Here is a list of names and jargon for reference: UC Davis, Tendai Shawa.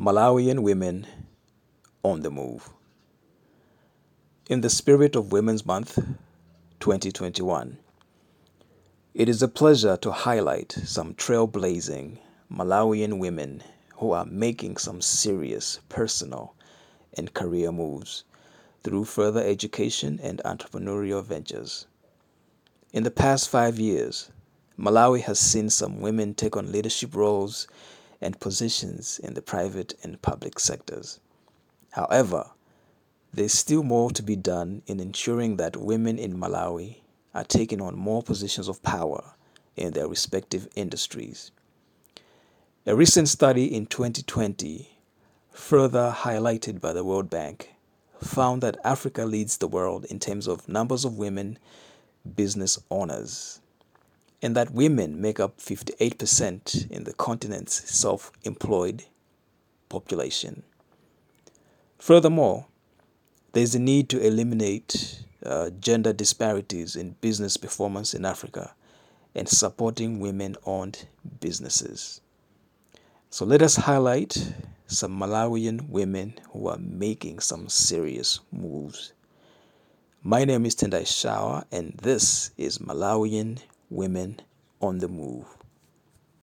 Malawian women on the move. In the spirit of Women's Month 2021, it is a pleasure to highlight some trailblazing Malawian women who are making some serious personal and career moves through further education and entrepreneurial ventures. In the past 5 years, Malawi has seen some women take on leadership roles and positions in the private and public sectors. However, there's still more to be done in ensuring that women in Malawi are taking on more positions of power in their respective industries. A recent study in 2020, further highlighted by the World Bank, found that Africa leads the world in terms of numbers of women business owners, and that women make up 58% in the continent's self-employed population. Furthermore, there's a need to eliminate gender disparities in business performance in Africa and supporting women-owned businesses. So let us highlight some Malawian women who are making some serious moves. My name is Tendai Shawa, and this is Malawian Women on the Move.